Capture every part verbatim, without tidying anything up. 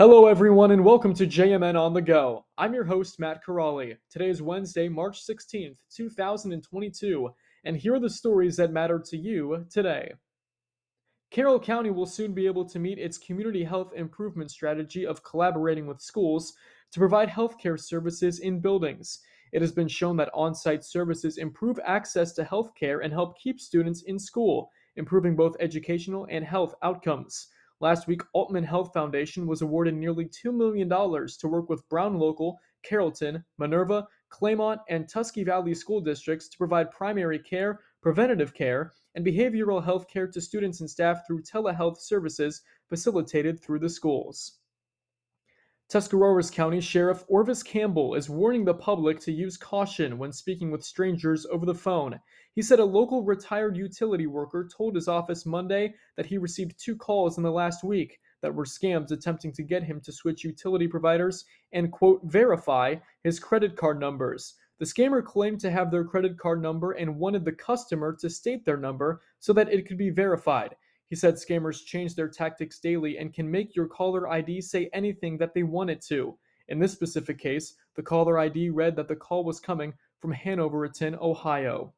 Hello everyone and welcome to J M N on the go. I'm your host Matt Corrali. Today is Wednesday, March sixteenth, two thousand twenty-two, and here are the stories that matter to you today. Carroll County will soon be able to meet its community health improvement strategy of collaborating with schools to provide healthcare services in buildings. It has been shown that on-site services improve access to healthcare and help keep students in school, improving both educational and health outcomes. Last week, Altman Health Foundation was awarded nearly two million dollars to work with Brown Local, Carrollton, Minerva, Claymont, and Tusky Valley school districts to provide primary care, preventative care, and behavioral health care to students and staff through telehealth services facilitated through the schools. Tuscarora's County Sheriff Orvis Campbell is warning the public to use caution when speaking with strangers over the phone. He said a local retired utility worker told his office Monday that he received two calls in the last week that were scams attempting to get him to switch utility providers and, quote, verify his credit card numbers. The scammer claimed to have their credit card number and wanted the customer to state their number so that it could be verified. He said scammers change their tactics daily and can make your caller I D say anything that they want it to. In this specific case, the caller I D read that the call was coming from Hanoverton, Ohio.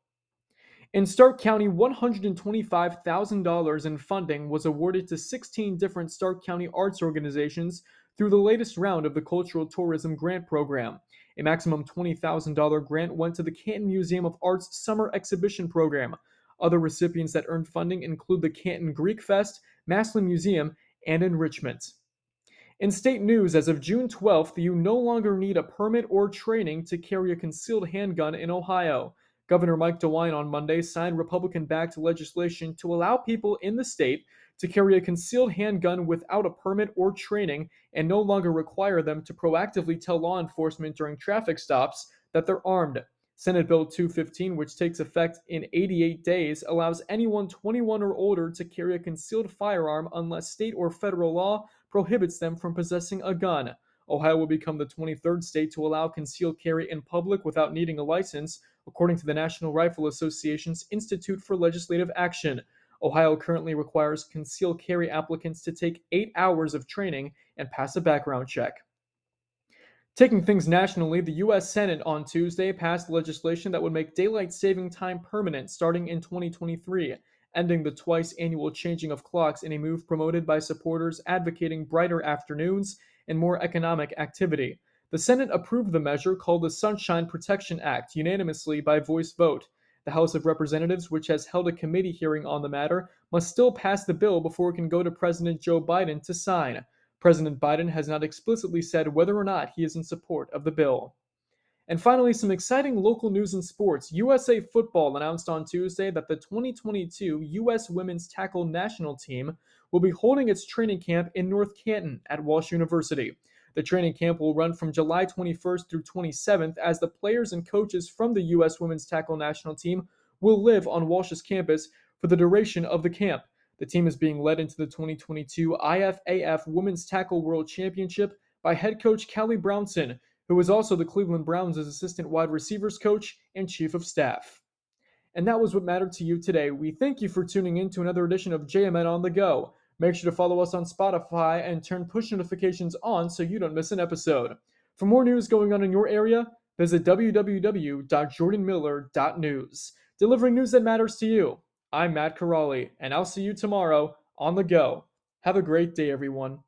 In Stark County, one hundred twenty-five thousand dollars in funding was awarded to sixteen different Stark County arts organizations through the latest round of the Cultural Tourism Grant Program. A maximum twenty thousand dollars grant went to the Canton Museum of Art's Summer Exhibition Program. Other recipients that earned funding include the Canton Greek Fest, Massillon Museum, and Enrichment. In state news, as of June twelfth, you no longer need a permit or training to carry a concealed handgun in Ohio. Governor Mike DeWine on Monday signed Republican-backed legislation to allow people in the state to carry a concealed handgun without a permit or training and no longer require them to proactively tell law enforcement during traffic stops that they're armed. Senate Bill two fifteen, which takes effect in eighty-eight days, allows anyone twenty-one or older to carry a concealed firearm unless state or federal law prohibits them from possessing a gun. Ohio will become the twenty-third state to allow concealed carry in public without needing a license, according to the National Rifle Association's Institute for Legislative Action. Ohio currently requires concealed carry applicants to take eight hours of training and pass a background check. Taking things nationally, the U S Senate on Tuesday passed legislation that would make daylight saving time permanent starting in twenty twenty-three, ending the twice-annual changing of clocks in a move promoted by supporters advocating brighter afternoons and more economic activity. The Senate approved the measure called the Sunshine Protection Act unanimously by voice vote. The House of Representatives, which has held a committee hearing on the matter, must still pass the bill before it can go to President Joe Biden to sign. President Biden has not explicitly said whether or not he is in support of the bill. And finally, some exciting local news in sports. U S A Football announced on Tuesday that the twenty twenty-two U S Women's Tackle National Team will be holding its training camp in North Canton at Walsh University. The training camp will run from July twenty-first through twenty-seventh as the players and coaches from the U S Women's Tackle National Team will live on Walsh's campus for the duration of the camp. The team is being led into the twenty twenty-two I F A F Women's Tackle World Championship by head coach Kelly Brownson, who is also the Cleveland Browns' assistant wide receivers coach and chief of staff. And that was what mattered to you today. We thank you for tuning in to another edition of J M N on the Go. Make sure to follow us on Spotify and turn push notifications on so you don't miss an episode. For more news going on in your area, visit w w w dot jordan miller dot news. Delivering news that matters to you. I'm Matt Corrali, and I'll see you tomorrow on the go. Have a great day, everyone.